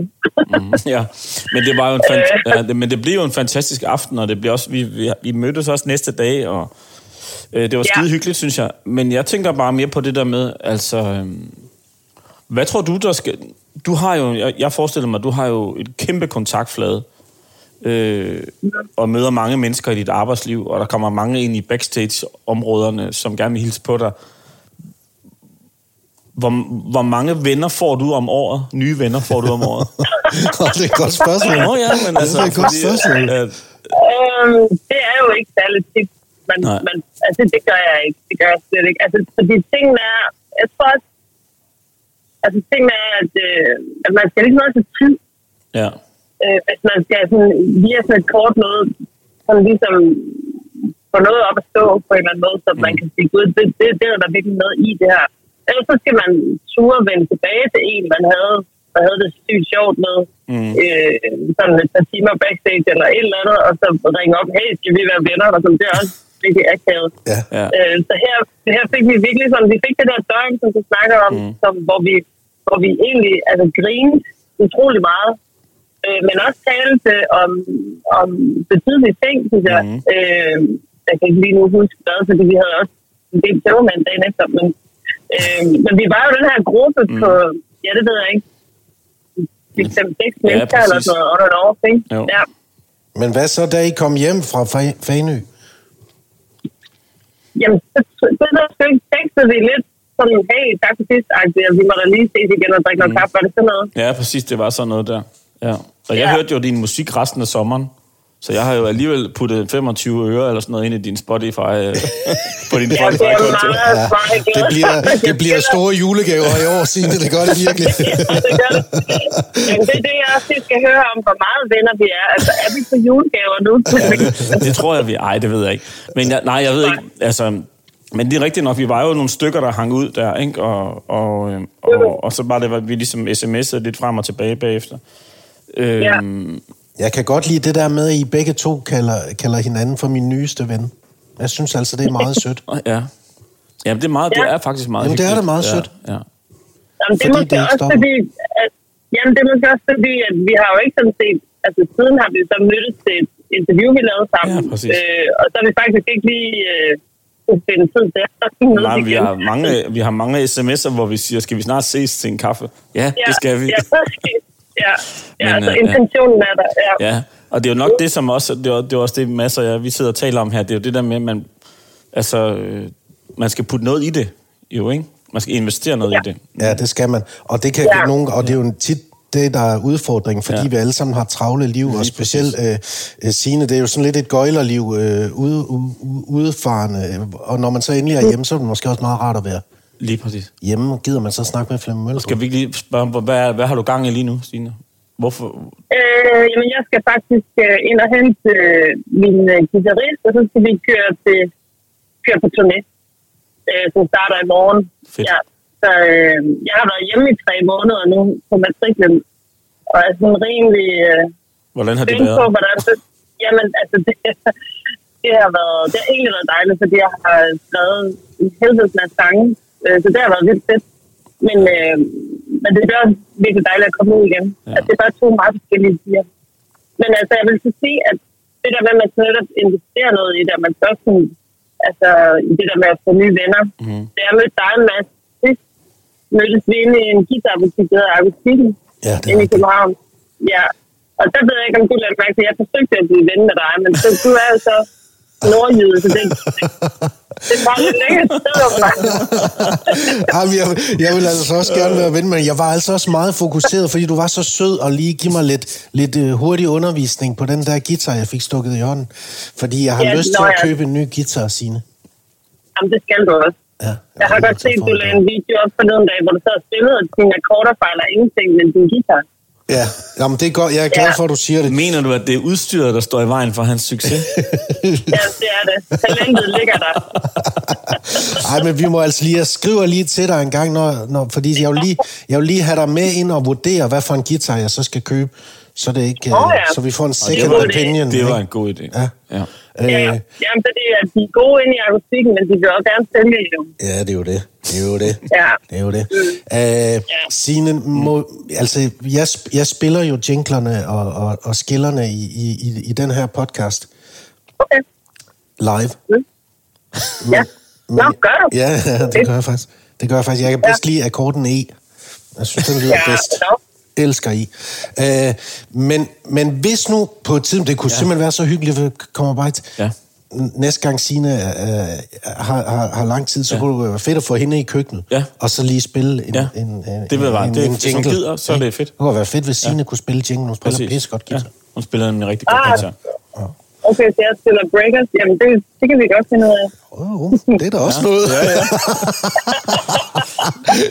mm, ja, men det, var jo en fant- ja, det, men det blev jo en fantastisk aften, og det blev også, vi, vi, vi mødtes også næste dag, og Det var skide ja. hyggeligt, synes jeg. Men jeg tænker bare mere på det der med, altså... Hvad tror du, der skal... Du har jo, jeg forestiller mig, du har jo et kæmpe kontaktflade, øh, og møder mange mennesker i dit arbejdsliv, og der kommer mange ind i backstage-områderne, som gerne vil hilse på dig. Hvor, hvor mange venner får du om året? Nye venner får du om året? Det er et godt spørgsmål. Nå, ja, men altså, det er et godt spørgsmål. At, øhm, det er jo ikke særlig tit. Man, man, altså, det gør jeg ikke. Det gør jeg slet ikke. Altså, fordi tingene er... Jeg tror også, altså, ting er, at, øh, at man skal ikke nå til tid. Ja. Øh, at man skal sådan, via sådan et kort noget, sådan ligesom få noget op at stå på en eller anden måde, så mm. man kan sige, gud, det, det, det er der virkelig noget i det her. Ellers så skal man ture og vende tilbage til en, man havde, man havde det sygt sjovt med, mm. øh, sådan et par timer backstage eller et eller andet, og så ringe op, hey, skal vi være venner? Og sådan, det er også virkelig akavet. Ja, ja. Øh, så her, her fik vi virkelig sådan, vi fik det der døgn, som du snakker om, mm. som, hvor vi hvor vi egentlig altså, griner utrolig meget, øh, men også talte om, om betydelige ting, synes jeg. Mm. Øh, jeg kan ikke lige nu huske hvad, fordi vi havde også en del tøvmænd dagen efter, men, øh, men vi var jo den her gruppe mm. på, ja det ved jeg ikke, seks mennesker eller sådan noget, under et år, ikke? Ja. Men hvad så, da I kom hjem fra Fanø? Jamen, det der stykke tænkte vi lidt, sådan, hey, tak for sidst, vi må da lige ses igen og drikke noget mm. kaffe, var det sådan noget? Ja, præcis, det var sådan noget der. Ja. Og jeg ja. hørte jo din musik resten af sommeren, så jeg har jo alligevel puttet femogtyve øre eller sådan noget ind i din Spotify. På din Spotify. Ja, det, meget, ja. meget det bliver, det bliver store julegaver i år, Signe, det gør det virkelig. Det gør det. Jamen, det er det, jeg også skal høre om, hvor meget venner vi er. Altså, er vi på julegaver nu? Det tror jeg, vi ej, det ved jeg ikke. Men jeg, nej, jeg ved ikke, altså... Men det er rigtigt nok, vi var jo nogle stykker, der hang ud der, ikke? Og, og, og, og så var det, at vi ligesom sms'ede lidt frem og tilbage bagefter. Ja. Øhm. Jeg kan godt lide det der med, at I begge to kalder, kalder hinanden for min nyeste ven. Jeg synes altså, det er meget sødt. Ja, ja det, er meget, ja. det er faktisk meget sødt. Jamen, det er det meget sødt. Ja, ja. Jamen, det er måske det også fordi, at, jamen, det er måske også fordi, at vi har jo ikke sådan set... Altså, siden har vi så mødtes til et interview, vi lavede sammen. Ja, øh, og så har vi faktisk ikke lige... Øh, Nej, vi har mange, vi har mange sms'er, hvor vi siger, skal vi snart ses til en kaffe? Ja, ja det skal vi. Ja, ja, ja men, altså øh, intentionen er der. Ja. ja, og det er jo nok det, som også, det er, det er også det, masser af jer, vi sidder og taler om her, det er jo det der med, at man, altså, man skal putte noget i det, jo, ikke? Man skal investere noget ja. i det. Ja, det skal man. Og det, kan ja. nogen, og det er jo tit det, der er udfordringen, fordi ja. vi alle sammen har travle liv, og specielt øh, Signe, det er jo sådan lidt et gøjlerliv, øh, ude, ude, udefarende, og når man så endelig er hjemme, så er det måske også meget rart at være lige præcis. hjemme. Gider man så snakke med Flemming Møller? Skal vi ikke lige spørge, hvad, hvad har du gang i lige nu, Signe? Hvorfor? Øh, jamen, jeg skal faktisk ind og hente min guitarist, og så skal vi køre, til, køre på turné, øh, som starter i morgen. Fedt. Ja. Så øh, jeg har været hjemme i tre måneder nu på matriklen, og er sådan rimelig... Øh, hvordan har det været? På, hvordan, så, jamen, altså, det, det, har været, det har egentlig været dejligt, fordi jeg har skrevet en helvedes masse sange, øh, så det har været lidt fedt. Men, øh, men det er også virkelig dejligt at komme ud igen. Ja. Altså, det er bare to meget forskellige siger. Men altså, jeg vil så sige, at det der med, at man så netop investerer noget i det, man så sådan, altså, i det der med at få nye venner, mm. det er med dig en masse. Mødtes vi inde i en guitarbutik, der hedder Arvistikken, ja, inde i København. Ja, og der ved jeg ikke, om du lader mærke til, jeg forsøgte at blive ven med dig, men så, du er jo så nordjyde, så det, det var lidt lækkert sted om mig. Jamen, jeg, jeg ville altså også gerne være ven, men jeg var altså også meget fokuseret, fordi du var så sød og lige give mig lidt, lidt hurtig undervisning på den der guitar, jeg fik stukket i hånden. Fordi jeg har ja, lyst til at købe en ny guitar, Signe. Jamen, det skal du også. Ja, jeg, jeg har godt set, at du lavede en video op forleden dag, hvor du så har spillet, at dine akkorder fejler ingenting, men din guitar. Ja, jamen det er godt. Jeg er glad for, at du siger det. Mener du, at det er udstyret, der står i vejen for hans succes? Ja, det er det. Talentet ligger der. Ej, men vi må altså lige... Jeg skriver lige til dig en gang, når, når, fordi jeg vil lige, jeg vil lige have dig med ind og vurdere, hvad for en guitar jeg så skal købe. Så, det ikke, oh, ja. så vi får en second opinion. Det var en god idé. Ja. Ja. Ja, ja. Jamen, så det er, de er gode inde i akustikken, men de vil også gerne sælge jo. Ja, det er jo det. Det er jo det. Ja. Det er jo det. Mm. Æh, ja. Signe, må, altså, jeg, jeg spiller jo jinglerne og, og, og skillerne i, i, i den her podcast. Okay. Live. Mm. Men, ja, men, nå, gør du. Ja, ja, det gør jeg faktisk. Det gør jeg faktisk. Jeg kan bedst ja. lide akkorden E. Jeg synes, den lyder ja, bedst. No. Elsker I. Øh, men, men hvis nu på et tidspunkt, det kunne ja. simpelthen være så hyggeligt, at vi kommer bare til. Ja. Næste gang Signe øh, har, har, har lang tid, så ja. kunne det være fedt at få hende i køkkenet, ja. og så lige spille en, ja. en, en, det vil være. en, det er, en jingle. Hvis hun gider, så er det fedt. Det kunne være fedt, hvis Signe ja. kunne spille jingle. Hun spiller pisse godt guitar. Ja. Hun spiller en rigtig god ah. guitar. Ja. Okay, så jeg spiller breakers. Jamen, det, det kan vi godt finde ud af. Oh, oh, det er da også ja. noget. Ja, ja.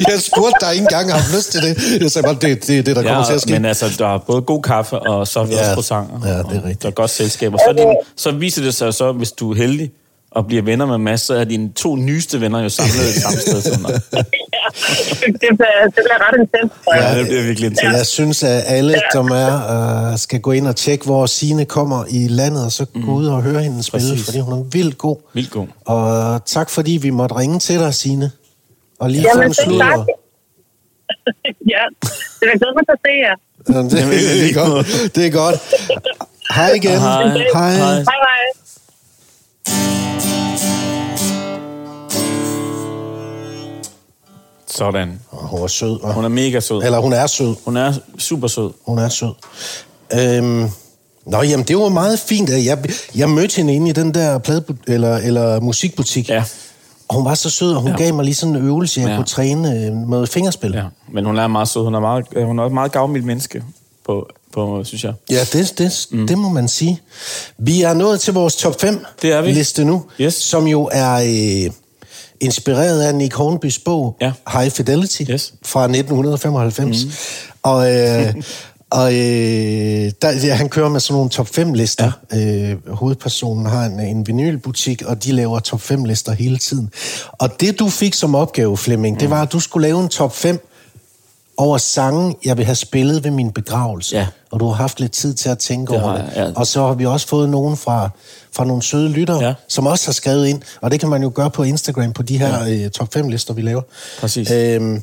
Jeg spurgte dig ikke engang, har haft lyst til det. Jeg sagde bare, det er det, det, der ja, kommer til at ske. Men altså, der er både god kaffe, og så er vi ja. også croissanter. Ja, det er rigtigt. Der er godt selskab. Og så, din, så viser det sig så, hvis du er heldig og bliver venner med Mads, så er dine to nyeste venner jo samlet i samme sted. Sådan ja, det bliver, det bliver ret intens. Ja, det bliver virkelig intens. Ja. Jeg synes, at alle, som er, uh, skal gå ind og tjekke, hvor Signe kommer i landet, og så gå ud og høre hende spille, Præcis. fordi hun er vildt god. Vildt god. Og tak, fordi vi måtte ringe til dig, Signe. Og lige få en slud. Ja, det er godt, at se jer. Det er godt. Hej igen. Hej. Hej, hej. Sådan. Hun er sød. Hva? Hun er mega sød. Eller hun er sød. Hun er super sød. Hun er sød. Øhm, nå, jamen det var meget fint. Jeg, jeg mødte hende inde i den der plade- eller, eller musikbutik. Ja. Og hun var så sød, og hun ja. gav mig lige sådan en øvelse, jeg ja. kunne træne med fingerspil. Ja. Men hun er meget sød. Hun er, meget, hun er også meget gavmild menneske, på, på, synes jeg. Ja, det, det, mm. det må man sige. Vi er nået til vores top fem-liste nu, yes. som jo er... Øh, inspireret af Nick Hornbys bog, ja. High Fidelity, yes. fra nitten femoghalvfems. Mm. Og, øh, og øh, der, ja, han kører med sådan nogle top fem-lister. Ja. Øh, hovedpersonen har en, en vinylbutik, og de laver top fem-lister hele tiden. Og det, du fik som opgave, Flemming, mm. det var, at du skulle lave en top fem over sange, jeg vil have spillet ved min begravelse. Ja. Og du har haft lidt tid til at tænke det over det. Jeg, ja. Og så har vi også fået nogen fra... fra nogle søde lyttere, ja. som også har skrevet ind. Og det kan man jo gøre på Instagram, på de her ja. top fem-lister, vi laver. Præcis. Øhm,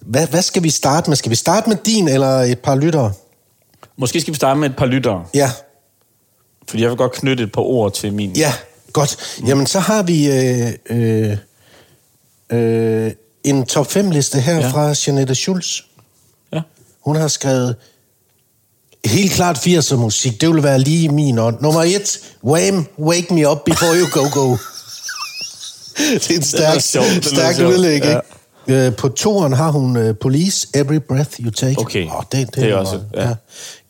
hvad, hvad skal vi starte med? Skal vi starte med din, eller et par lyttere? Måske skal vi starte med et par lyttere. Ja. Fordi jeg vil godt knytte et par ord til min. Ja, godt. Mm. Jamen, så har vi øh, øh, øh, en top fem-liste her ja. fra Janette Schulz. Ja. Hun har skrevet... Helt klart firser musik, det ville være lige min ånd. Nummer et, Wham, Wake Me Up Before You Go Go. Det er en stærk, det stærk udlæg, ja. ikke? På toeren har hun uh, Police, Every Breath You Take. Okay, oh, det, det, det er også... Ja. Ja.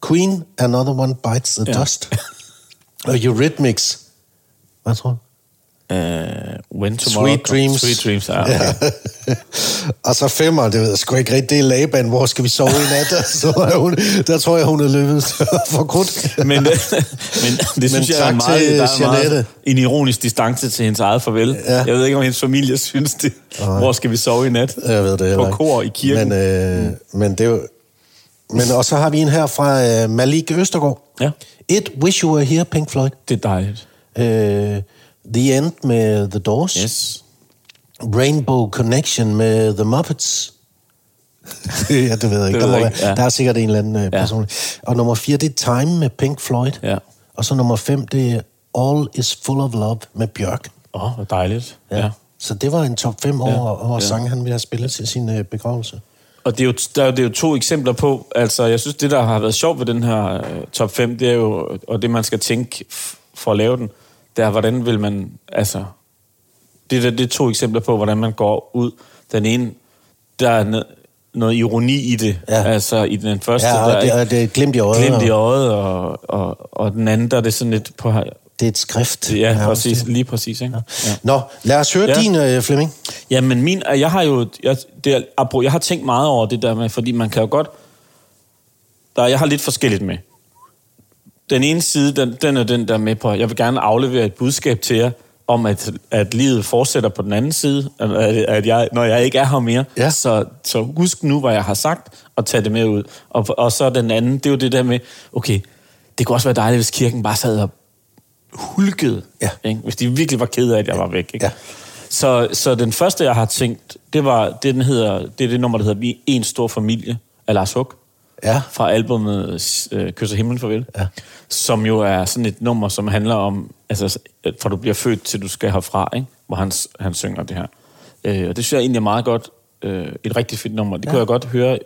Queen, Another One Bites the ja. Dust. Og Eurythmics. Hvad tror du? Uh, when tomorrow Sweet Dreams. Sweet Dreams, ah, okay. ja. Og så femmer, det ved jeg sgu ikke rigtigt, det er Laban, hvor skal vi sove i nat? Så hun, der tror jeg, hun er løbet for godt. Men, men det synes men jeg er meget, der er meget en ironisk distance til hendes eget farvel. Ja. Jeg ved ikke, om hendes familie synes det. Hvor skal vi sove i nat? Jeg ved det. På kor i kirken. Men, øh, mm. men det er jo... Men, og så har vi en her fra øh, Malik Østergaard. Ja. It, Wish You Were Here, Pink Floyd. Det er dejligt. Øh, The End med The Doors. Yes. Rainbow Connection med The Muppets. ja, det ved jeg ikke. Det ved jeg ikke. Ja. Der er sikkert en eller anden ja. person. Og nummer fire, det er Time med Pink Floyd. Ja. Og så nummer fem, det er All Is Full of Love med Bjørk. Åh, oh, hvor dejligt. Ja. Ja. Så det var en top fem over, ja. over ja. sange, han ville have spillet til sin begravelse. Og det er, jo, der, det er jo to eksempler på, altså jeg synes, det der har været sjovt ved den her top fem, det er jo, og det man skal tænke for at lave den, der, hvordan vil man, altså... Det er, det er to eksempler på, hvordan man går ud. Den ene, der er noget ironi i det. Ja. Altså, i den første, ja, og der det, er... det er glimt i øjet. Glimt i øjet, og, og, og den anden, der er det sådan lidt på... Det er et skrift. Ja, ja præcis, det. lige præcis, ikke? Ja. Ja. Nå, lad os høre ja. din, øh, Flemming. Jamen, min... Jeg har jo... Jeg, det er, jeg har tænkt meget over det der med, fordi man kan jo godt... Der, jeg har lidt forskelligt med. Den ene side, den, den er den, der er med på, jeg vil gerne aflevere et budskab til jer, om at, at livet fortsætter på den anden side, at, at jeg, når jeg ikke er her mere. Ja. Så, så husk nu, hvad jeg har sagt, og tag det med ud. Og, og så den anden, det er jo det der med, okay, det kunne også være dejligt, hvis kirken bare sad og hulkede. Ja. Ikke? Hvis de virkelig var ked af, at jeg var væk. Ikke? Ja. Så, så den første, jeg har tænkt, det var det, den hedder, det er det nummer, der hedder Vi en stor familie af Lars Huck. Ja. Fra albumet øh, Kysse himlen farvel, ja. som jo er sådan et nummer, som handler om, altså fra du bliver født til du skal herfra, ikke? hvor han, han synger det her. Øh, og det synes jeg egentlig er meget godt, øh, et rigtig fedt nummer. Det ja. kunne jeg godt høre,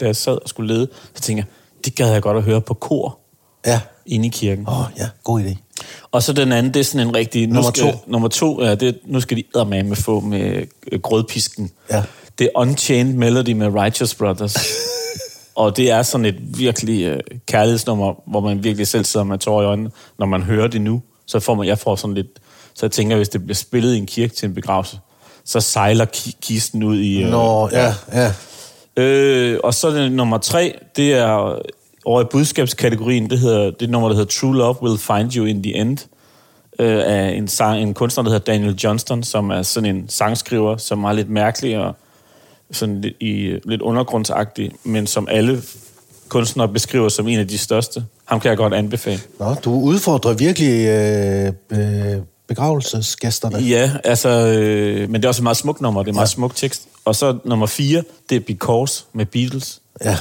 da jeg sad og skulle lede, så tænkte jeg, det gad jeg godt at høre på kor. Ja. Inde i kirken. Åh, oh, ja, god idé. Og så den anden, det er sådan en rigtig... Nummer skal, to. Nummer to, ja, det, nu skal de eddermame få med øh, grødpisken. Ja. Det er Unchained Melody med Righteous Brothers. Og det er sådan et virkelig øh, kærlighedsnummer, hvor man virkelig selv sidder med tårer i øjnene. Når man hører det nu, så får man... Jeg får sådan lidt... Så jeg tænker, hvis det bliver spillet i en kirke til en begravelse, så sejler ki- kisten ud i... Øh, Nå, ja, ja. Øh, og så det, nummer tre, det er... Over i budskabskategorien, det hedder det nummer, der hedder True Love Will Find You in the End, øh, af en, sang, en kunstner, der hedder Daniel Johnston, som er sådan en sangskriver, som er lidt mærkelig og sådan lidt, i, lidt undergrundsagtig, men som alle kunstnere beskriver som en af de største. Ham kan jeg godt anbefale. Nå, du udfordrer virkelig øh, øh, begravelsesgæsterne. Ja, altså, øh, men det er også et meget smukt nummer, det er en meget ja. smuk tekst. Og så nummer fire, det er Because med Beatles. Ja.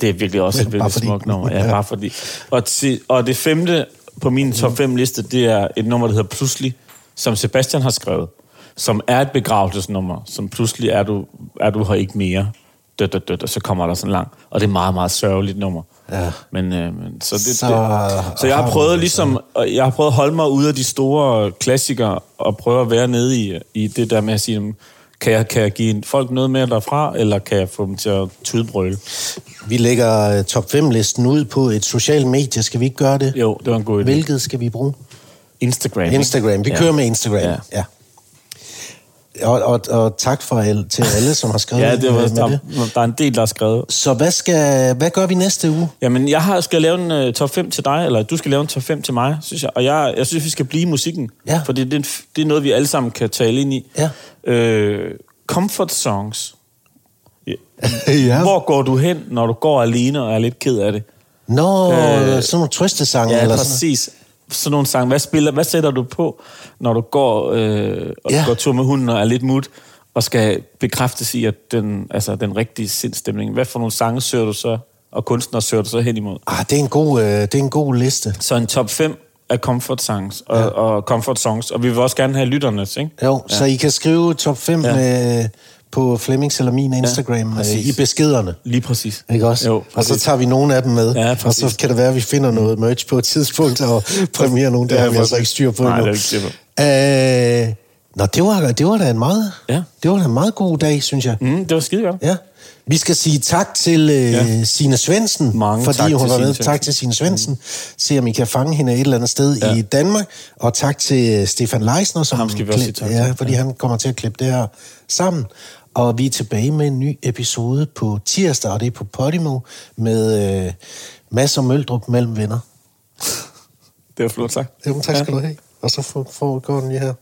Det er virkelig også et vildt smukt nummer. Ja, bare fordi. Og, til, og det femte på min top fem liste, det er et nummer, der hedder Pludselig, som Sebastian har skrevet, som er et begravelsesnummer, som pludselig er du, er du her ikke mere, dødt, dødt, dødt, og så kommer der sådan lang. Og det er meget, meget sørgeligt nummer. Ja. Men, øh, men, så, det, så, det. så jeg har prøvet ligesom, jeg har prøvet at holde mig ude af de store klassikere, og prøve at være nede i, i det der med at sige, Kan jeg, kan jeg give folk noget mere derfra, eller kan jeg få dem til at tydebrøle? Vi lægger top fem-listen ud på et socialt medie. Skal vi ikke gøre det? Jo, det var en god idé. Hvilket skal vi bruge? Instagram. Instagram. Vi ja. kører med Instagram. Ja. ja. Og, og, og tak for, til alle, som har skrevet ja, det var, med der, det. Der er en del, der har skrevet. Så hvad, skal, hvad gør vi næste uge? Jamen, jeg har, skal lave en uh, top fem til dig, eller du skal lave en top fem til mig, synes jeg. Og jeg, jeg synes, vi skal blive i musikken. Ja. Fordi det, det er noget, vi alle sammen kan tale ind i. Ja. Øh, comfort songs. Ja. ja. Hvor går du hen, når du går alene og er lidt ked af det? Nå, øh, sådan nogle trøstesange. Ja, eller præcis. Sådan. Sådan nogle sange. Hvad spiller, hvad sætter du på, når du går øh, og ja. går tur med hunden og er lidt mut, og skal bekræftes i, at den, altså, den rigtige sindstemning. Hvad for nogle sange søger du så, og kunstnere søger du så hen imod? Ah, det er en god, øh, det er en god liste. Så en top fem af comfort songs, og, ja. og comfort songs, og vi vil også gerne have lytternes, ikke? Jo, ja. så I kan skrive top fem ja. med, på Flemmings eller min Instagram ja, i beskederne. Lige præcis. Ikke også? Jo, præcis. Og så tager vi nogle af dem med, ja, og så kan det være, at vi finder noget merch på et tidspunkt, og premierer nogle, der ja, har vi altså ikke styr på endnu. Nej, det er ikke styr på. Nå, det var, det var da en meget, ja. det var da en meget god dag, synes jeg. Mm, det var skide godt. Ja. Vi skal sige tak til øh, ja. Signe Svendsen, Mange fordi tak hun var med. Tak til Signe Svendsen. Mm. Se, om I kan fange hende et eller andet sted ja. i Danmark. Og tak til Stefan Leisner, som klip, ja, fordi ja. han kommer til at klippe det her sammen. Og vi er tilbage med en ny episode på tirsdag, og det er på Podimo, med øh, Mads og Møldrup mellem venner. Det var flot sagt. Jo, tak skal ja. du have. Og så får, får går den lige her.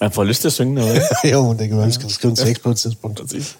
Man får lyst til at synge noget, ikke? Jo, det kan man. Ja. Skal skrive en tekst på et tidspunkt. Præcis.